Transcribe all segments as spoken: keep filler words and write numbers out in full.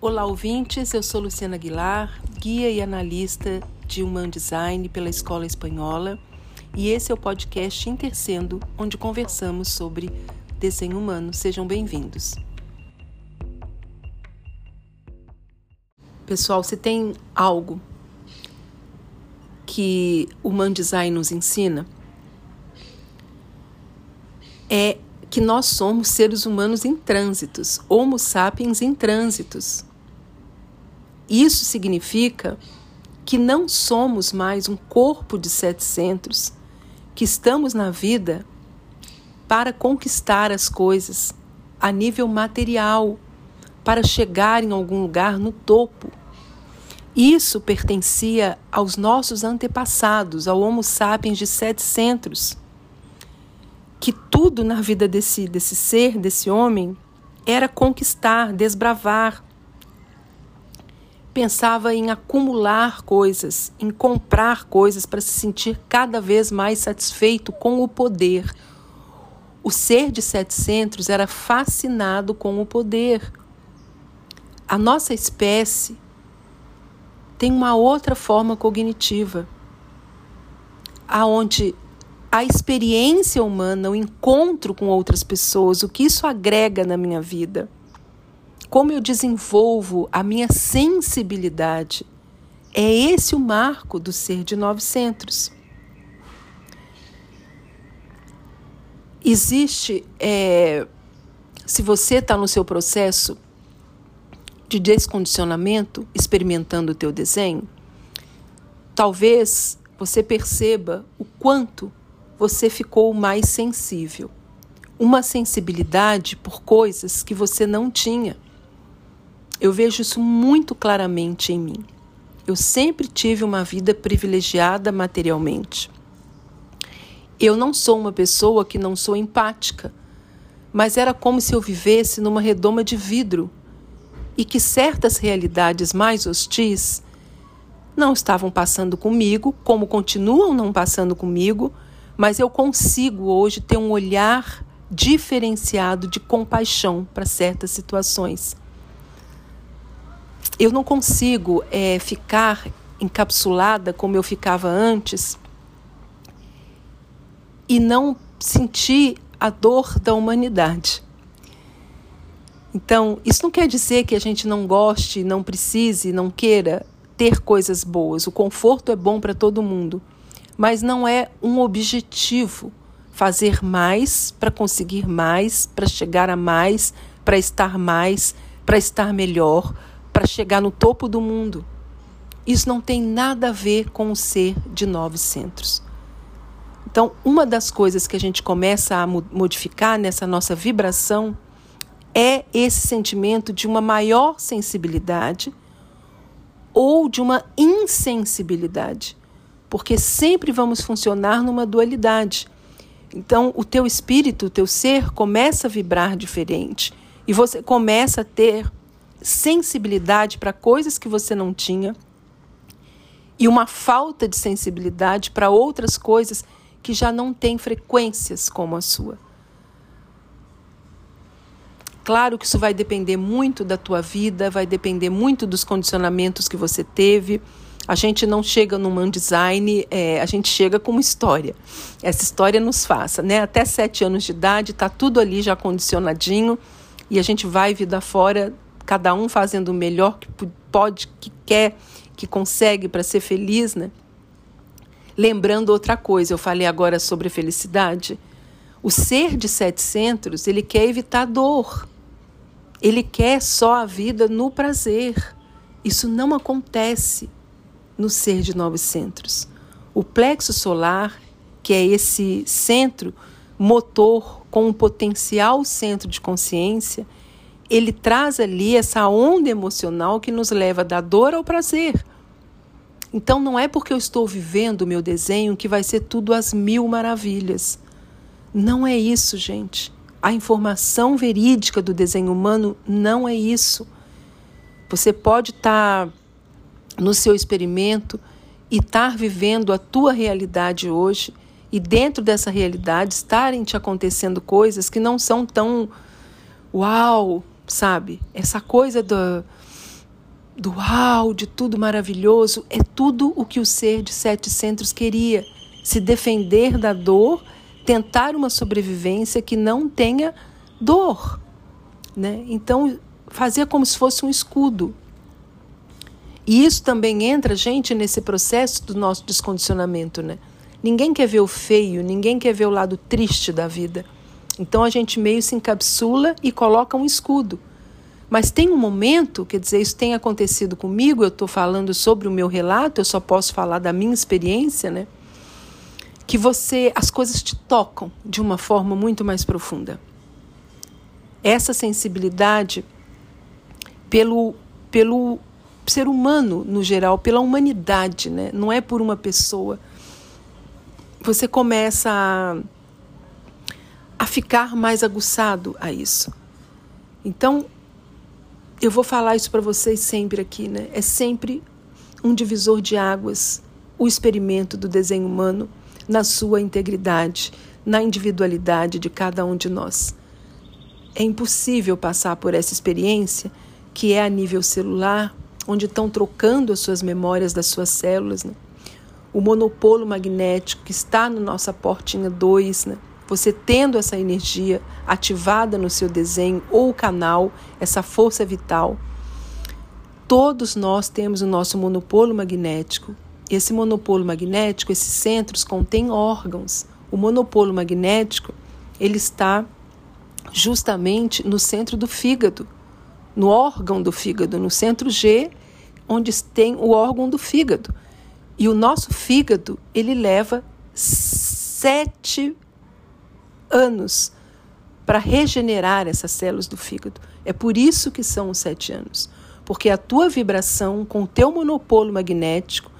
Olá, ouvintes, eu sou Luciana Aguilar, guia e analista de Human Design pela Escola Espanhola, e esse é o podcast Intercendo, onde conversamos sobre desenho humano. Sejam bem-vindos. Pessoal, se tem algo que o Human Design nos ensina, é que nós somos seres humanos intrânsitos, Homo sapiens intrânsitos. Isso significa que não somos mais um corpo de sete centros, que estamos na vida para conquistar as coisas a nível material, para chegar em algum lugar no topo. Isso pertencia aos nossos antepassados, ao Homo sapiens de sete centros, que tudo na vida desse, desse ser, desse homem, era conquistar, desbravar. Pensava em acumular coisas, em comprar coisas para se sentir cada vez mais satisfeito com o poder. O ser de sete centros era fascinado com o poder. A nossa espécie tem uma outra forma cognitiva, aonde a experiência humana, o encontro com outras pessoas, o que isso agrega na minha vida, como eu desenvolvo a minha sensibilidade, é esse o marco do ser de nove centros. Existe, é, se você está no seu processo de descondicionamento, experimentando o teu desenho, talvez você perceba o quanto você ficou mais sensível. Uma sensibilidade por coisas que você não tinha. Eu vejo isso muito claramente em mim. Eu sempre tive uma vida privilegiada materialmente. Eu não sou uma pessoa que não sou empática, mas era como se eu vivesse numa redoma de vidro e que certas realidades mais hostis não estavam passando comigo, como continuam não passando comigo, mas eu consigo hoje ter um olhar diferenciado de compaixão para certas situações. Eu não consigo é, ficar encapsulada como eu ficava antes e não sentir a dor da humanidade. Então, isso não quer dizer que a gente não goste, não precise, não queira ter coisas boas. O conforto é bom para todo mundo, mas não é um objetivo fazer mais para conseguir mais, para chegar a mais, para estar mais, para estar melhor, para chegar no topo do mundo. Isso não tem nada a ver com o ser de nove centros. Então, uma das coisas que a gente começa a modificar nessa nossa vibração é esse sentimento de uma maior sensibilidade ou de uma insensibilidade, porque sempre vamos funcionar numa dualidade. Então, o teu espírito, o teu ser, começa a vibrar diferente e você começa a ter sensibilidade para coisas que você não tinha e uma falta de sensibilidade para outras coisas que já não têm frequências como a sua. Claro que isso vai depender muito da tua vida, vai depender muito dos condicionamentos que você teve. A gente não chega no Human Design, é, a gente chega com uma história. Essa história nos faça, né? Até sete anos de idade, está tudo ali já condicionadinho e a gente vai vida fora, cada um fazendo o melhor que pode, que quer, que consegue para ser feliz, né? Lembrando outra coisa, eu falei agora sobre felicidade. O ser de sete centros, ele quer evitar dor. Ele quer só a vida no prazer. Isso não acontece no ser de nove centros. O plexo solar, que é esse centro motor com um potencial centro de consciência, ele traz ali essa onda emocional que nos leva da dor ao prazer. Então, não é porque eu estou vivendo o meu desenho que vai ser tudo às mil maravilhas. Não é isso, gente. A informação verídica do desenho humano não é isso. Você pode estar no seu experimento e estar vivendo a tua realidade hoje e dentro dessa realidade estarem te acontecendo coisas que não são tão uau, sabe? Essa coisa do, do au, de tudo maravilhoso, é tudo o que o ser de sete centros queria, se defender da dor, tentar uma sobrevivência que não tenha dor, né? Então, fazer como se fosse um escudo. E isso também entra, gente, nesse processo do nosso descondicionamento, né? Ninguém quer ver o feio, ninguém quer ver o lado triste da vida. Então, a gente meio se encapsula e coloca um escudo. Mas tem um momento, quer dizer, isso tem acontecido comigo, eu estou falando sobre o meu relato, eu só posso falar da minha experiência, né? Que você, as coisas te tocam de uma forma muito mais profunda. Essa sensibilidade pelo, pelo ser humano, no geral, pela humanidade, né? Não é por uma pessoa. Você começa a, a ficar mais aguçado a isso. Então, eu vou falar isso para vocês sempre aqui, né? É sempre um divisor de águas, o experimento do desenho humano na sua integridade, na individualidade de cada um de nós. É impossível passar por essa experiência, que é a nível celular, onde estão trocando as suas memórias das suas células, né? O monopolo magnético que está na nossa portinha dois, né? Você tendo essa energia ativada no seu desenho ou canal, essa força vital. Todos nós temos o nosso monopolo magnético. Esse monopolo magnético, esses centros contêm órgãos. O monopolo magnético, ele está justamente no centro do fígado, no órgão do fígado, no centro G, onde tem o órgão do fígado. E o nosso fígado, ele leva sete anos para regenerar essas células do fígado. É por isso que são os sete anos, porque a tua vibração com o teu monopolo magnético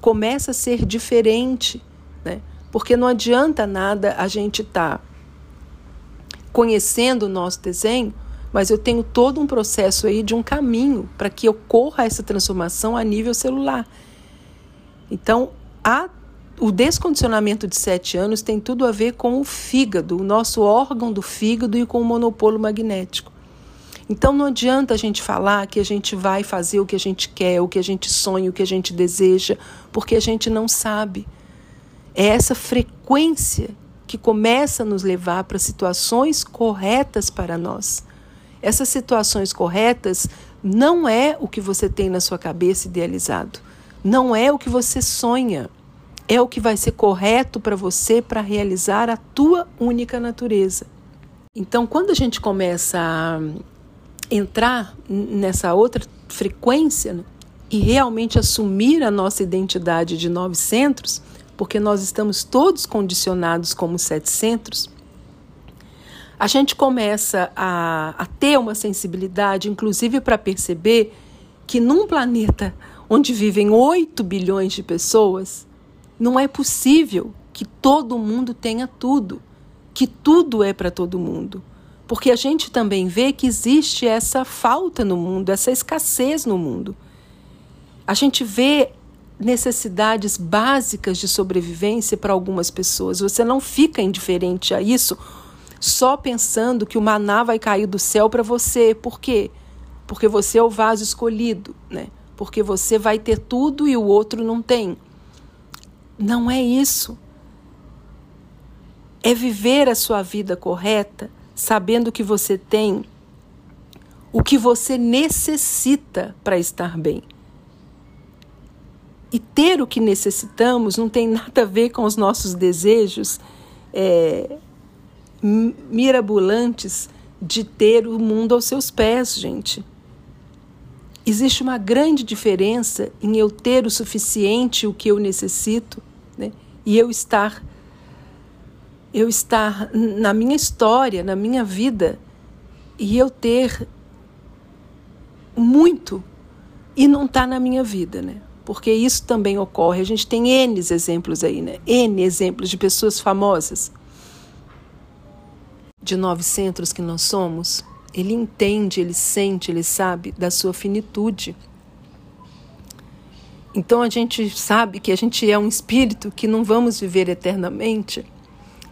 começa a ser diferente, né? Porque não adianta nada a gente estar conhecendo o nosso desenho, mas eu tenho todo um processo aí de um caminho para que ocorra essa transformação a nível celular. Então, a O descondicionamento de sete anos tem tudo a ver com o fígado, o nosso órgão do fígado e com o monopolo magnético. Então não adianta a gente falar que a gente vai fazer o que a gente quer, o que a gente sonha, o que a gente deseja, porque a gente não sabe. É essa frequência que começa a nos levar para situações corretas para nós. Essas situações corretas não é o que você tem na sua cabeça idealizado, não é o que você sonha. É o que vai ser correto para você para realizar a tua única natureza. Então, quando a gente começa a entrar nessa outra frequência, né, e realmente assumir a nossa identidade de nove centros, porque nós estamos todos condicionados como sete centros, a gente começa a, a ter uma sensibilidade, inclusive para perceber que num planeta onde vivem oito bilhões de pessoas, não é possível que todo mundo tenha tudo, que tudo é para todo mundo. Porque a gente também vê que existe essa falta no mundo, essa escassez no mundo. A gente vê necessidades básicas de sobrevivência para algumas pessoas. Você não fica indiferente a isso só pensando que o maná vai cair do céu para você. Por quê? Porque você é o vaso escolhido, né? Porque você vai ter tudo e o outro não tem. Não é isso. É viver a sua vida correta, sabendo que você tem o que você necessita para estar bem. E ter o que necessitamos não tem nada a ver com os nossos desejos é, mirabolantes de ter o mundo aos seus pés, gente. Existe uma grande diferença em eu ter o suficiente, o que eu necessito, né? E eu estar, eu estar na minha história, na minha vida, e eu ter muito e não estar na minha vida, né? Porque isso também ocorre. A gente tem N exemplos aí, né? N exemplos de pessoas famosas, de nove centros que nós somos. Ele entende, ele sente, ele sabe da sua finitude. Então a gente sabe que a gente é um espírito que não vamos viver eternamente,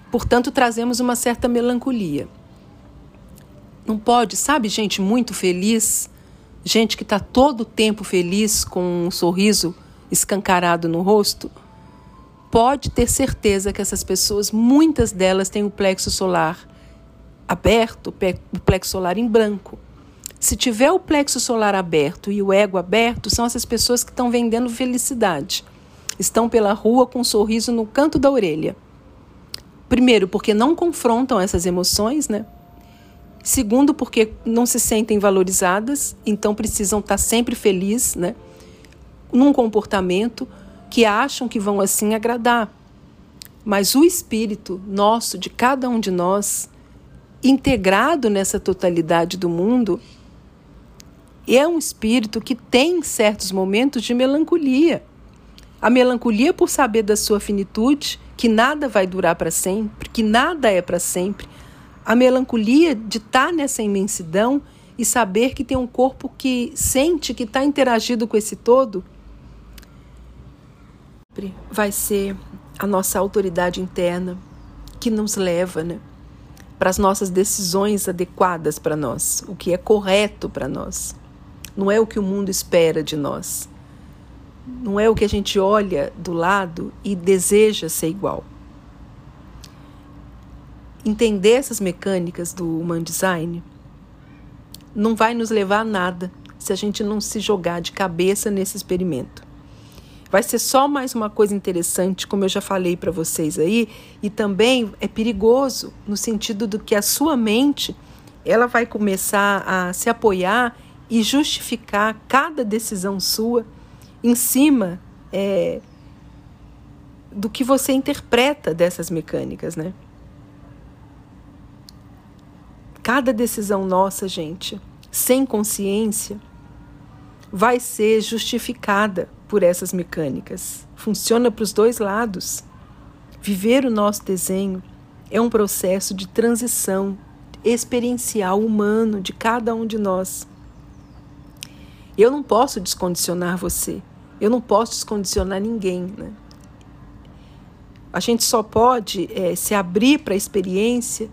portanto trazemos uma certa melancolia. Não pode, sabe, gente muito feliz, gente que está todo o tempo feliz com um sorriso escancarado no rosto, pode ter certeza que essas pessoas, muitas delas, têm o plexo solar aberto, o plexo solar em branco. Se tiver o plexo solar aberto e o ego aberto, são essas pessoas que estão vendendo felicidade. Estão pela rua com um sorriso no canto da orelha. Primeiro, porque não confrontam essas emoções, né? Segundo, porque não se sentem valorizadas, então precisam estar sempre felizes, né? Num comportamento que acham que vão assim agradar. Mas o espírito nosso, de cada um de nós, integrado nessa totalidade do mundo, é um espírito que tem certos momentos de melancolia. A melancolia por saber da sua finitude, que nada vai durar para sempre, que nada é para sempre. A melancolia de estar nessa imensidão e saber que tem um corpo que sente que está interagido com esse todo, vai ser a nossa autoridade interna que nos leva, né, para as nossas decisões adequadas para nós, o que é correto para nós. Não é o que o mundo espera de nós. Não é o que a gente olha do lado e deseja ser igual. Entender essas mecânicas do Human Design não vai nos levar a nada se a gente não se jogar de cabeça nesse experimento. Vai ser só mais uma coisa interessante, como eu já falei para vocês aí, e também é perigoso no sentido do que a sua mente ela vai começar a se apoiar e justificar cada decisão sua em cima é, do que você interpreta dessas mecânicas, né? Cada decisão nossa, gente, sem consciência, vai ser justificada por essas mecânicas. Funciona para os dois lados. Viver o nosso desenho é um processo de transição experiencial humano de cada um de nós. Eu não posso descondicionar você. Eu não posso descondicionar ninguém, né? A gente só pode é, se abrir para a experiência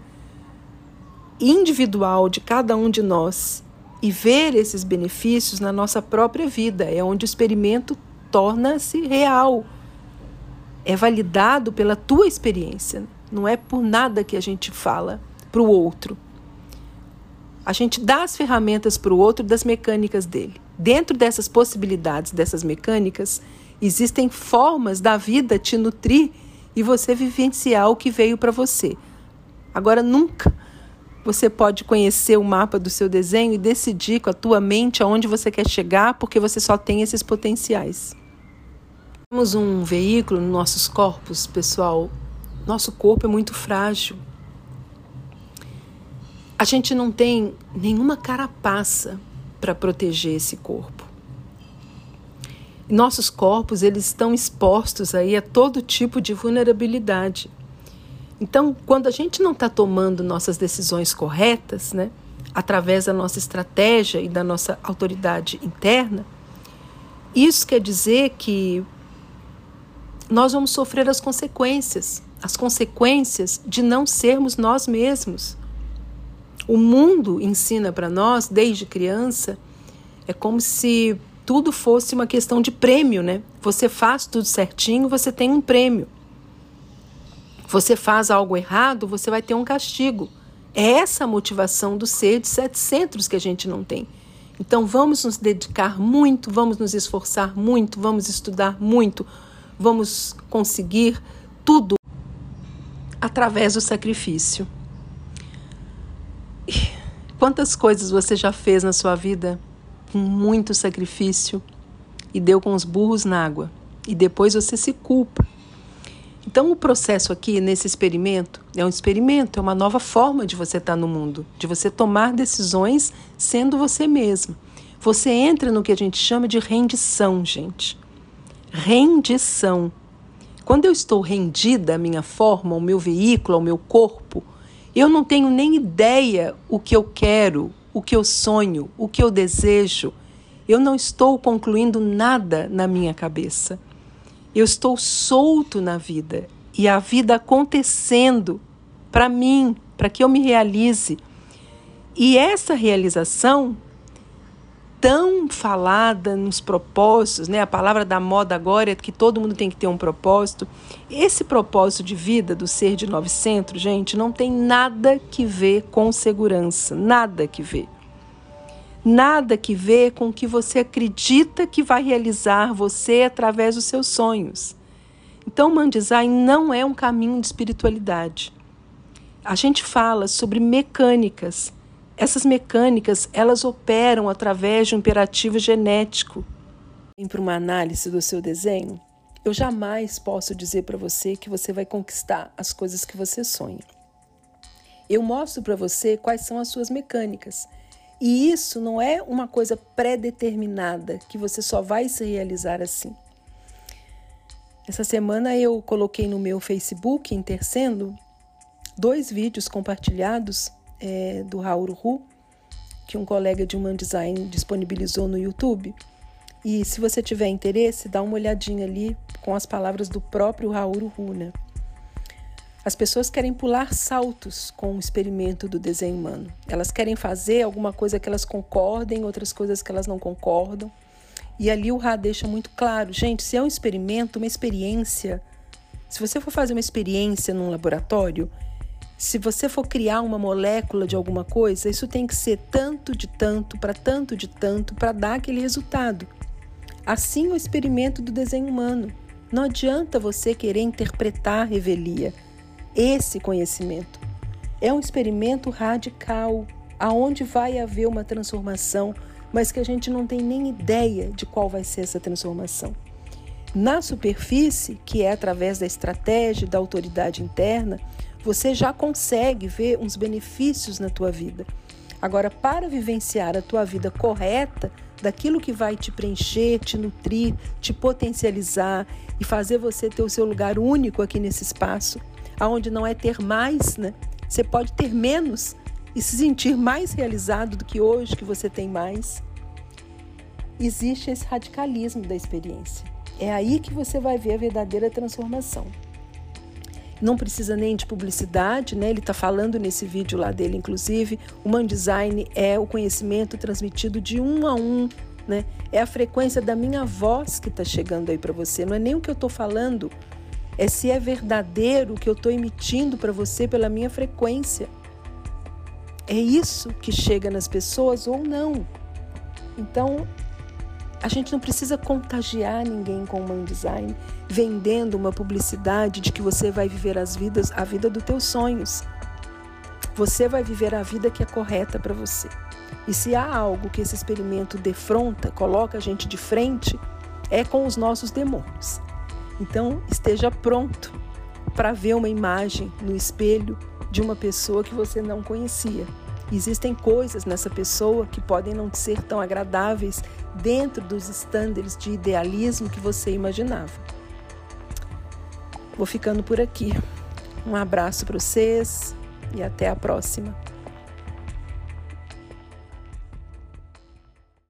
individual de cada um de nós e ver esses benefícios na nossa própria vida. É onde o experimento torna-se real. É validado pela tua experiência. Não é por nada que a gente fala para o outro. A gente dá as ferramentas para o outro das mecânicas dele. Dentro dessas possibilidades, dessas mecânicas, existem formas da vida te nutrir e você vivenciar o que veio para você. Agora, nunca você pode conhecer o mapa do seu desenho e decidir com a tua mente aonde você quer chegar, porque você só tem esses potenciais. Temos um veículo nos nossos corpos, pessoal. Nosso corpo é muito frágil. A gente não tem nenhuma carapaça para proteger esse corpo. Nossos corpos, eles estão expostos aí a todo tipo de vulnerabilidade. Então, quando a gente não está tomando nossas decisões corretas, né, através da nossa estratégia e da nossa autoridade interna, isso quer dizer que nós vamos sofrer as consequências, as consequências de não sermos nós mesmos. O mundo ensina para nós, desde criança, é como se tudo fosse uma questão de prêmio, né? Você faz tudo certinho, você tem um prêmio. Você faz algo errado, você vai ter um castigo. É essa a motivação do ser de sete centros que a gente não tem. Então vamos nos dedicar muito, vamos nos esforçar muito, vamos estudar muito, vamos conseguir tudo através do sacrifício. Quantas coisas você já fez na sua vida com muito sacrifício e deu com os burros na água e depois você se culpa. Então, o processo aqui, nesse experimento, é um experimento, é uma nova forma de você estar no mundo, de você tomar decisões sendo você mesmo. Você entra no que a gente chama de rendição, gente. Rendição. Quando eu estou rendida à minha forma, ao meu veículo, ao meu corpo, eu não tenho nem ideia o que eu quero, o que eu sonho, o que eu desejo. Eu não estou concluindo nada na minha cabeça. Eu estou solto na vida e a vida acontecendo para mim, para que eu me realize. E essa realização tão falada nos propósitos, né? A palavra da moda agora é que todo mundo tem que ter um propósito. Esse propósito de vida do ser de nove centros, gente, não tem nada que ver com segurança, nada que ver. Nada que ver com o que você acredita que vai realizar você através dos seus sonhos. Então, o Human Design não é um caminho de espiritualidade. A gente fala sobre mecânicas. Essas mecânicas, elas operam através de um imperativo genético. Vem para uma análise do seu desenho, eu jamais posso dizer para você que você vai conquistar as coisas que você sonha. Eu mostro para você quais são as suas mecânicas. E isso não é uma coisa pré-determinada, que você só vai se realizar assim. Essa semana eu coloquei no meu Facebook, Intercendo, dois vídeos compartilhados é, do Ra Uru Hu, que um colega de Human Design disponibilizou no YouTube. E se você tiver interesse, dá uma olhadinha ali com as palavras do próprio Ra Uru Hu, né? As pessoas querem pular saltos com o experimento do desenho humano. Elas querem fazer alguma coisa que elas concordem, outras coisas que elas não concordam. E ali o Ra deixa muito claro. Gente, se é um experimento, uma experiência... Se você for fazer uma experiência num laboratório, se você for criar uma molécula de alguma coisa, isso tem que ser tanto de tanto, para tanto de tanto, para dar aquele resultado. Assim o experimento do desenho humano. Não adianta você querer interpretar a revelia. Esse conhecimento é um experimento radical, aonde vai haver uma transformação, mas que a gente não tem nem ideia de qual vai ser essa transformação. Na superfície, que é através da estratégia, da autoridade interna, você já consegue ver uns benefícios na tua vida. Agora, para vivenciar a tua vida correta, daquilo que vai te preencher, te nutrir, te potencializar e fazer você ter o seu lugar único aqui nesse espaço, aonde não é ter mais, né? Você pode ter menos e se sentir mais realizado do que hoje, que você tem mais. Existe esse radicalismo da experiência. É aí que você vai ver a verdadeira transformação. Não precisa nem de publicidade, né? Ele está falando nesse vídeo lá dele, inclusive. O Human Design é o conhecimento transmitido de um a um, né? É a frequência da minha voz que está chegando aí para você. Não é nem o que eu estou falando, é se é verdadeiro o que eu estou emitindo para você pela minha frequência. É isso que chega nas pessoas ou não. Então, a gente não precisa contagiar ninguém com o Human Design, vendendo uma publicidade de que você vai viver as vidas, a vida dos teus sonhos. Você vai viver a vida que é correta para você. E se há algo que esse experimento defronta, coloca a gente de frente, é com os nossos demônios. Então, esteja pronto para ver uma imagem no espelho de uma pessoa que você não conhecia. Existem coisas nessa pessoa que podem não ser tão agradáveis dentro dos estándares de idealismo que você imaginava. Vou ficando por aqui. Um abraço para vocês e até a próxima.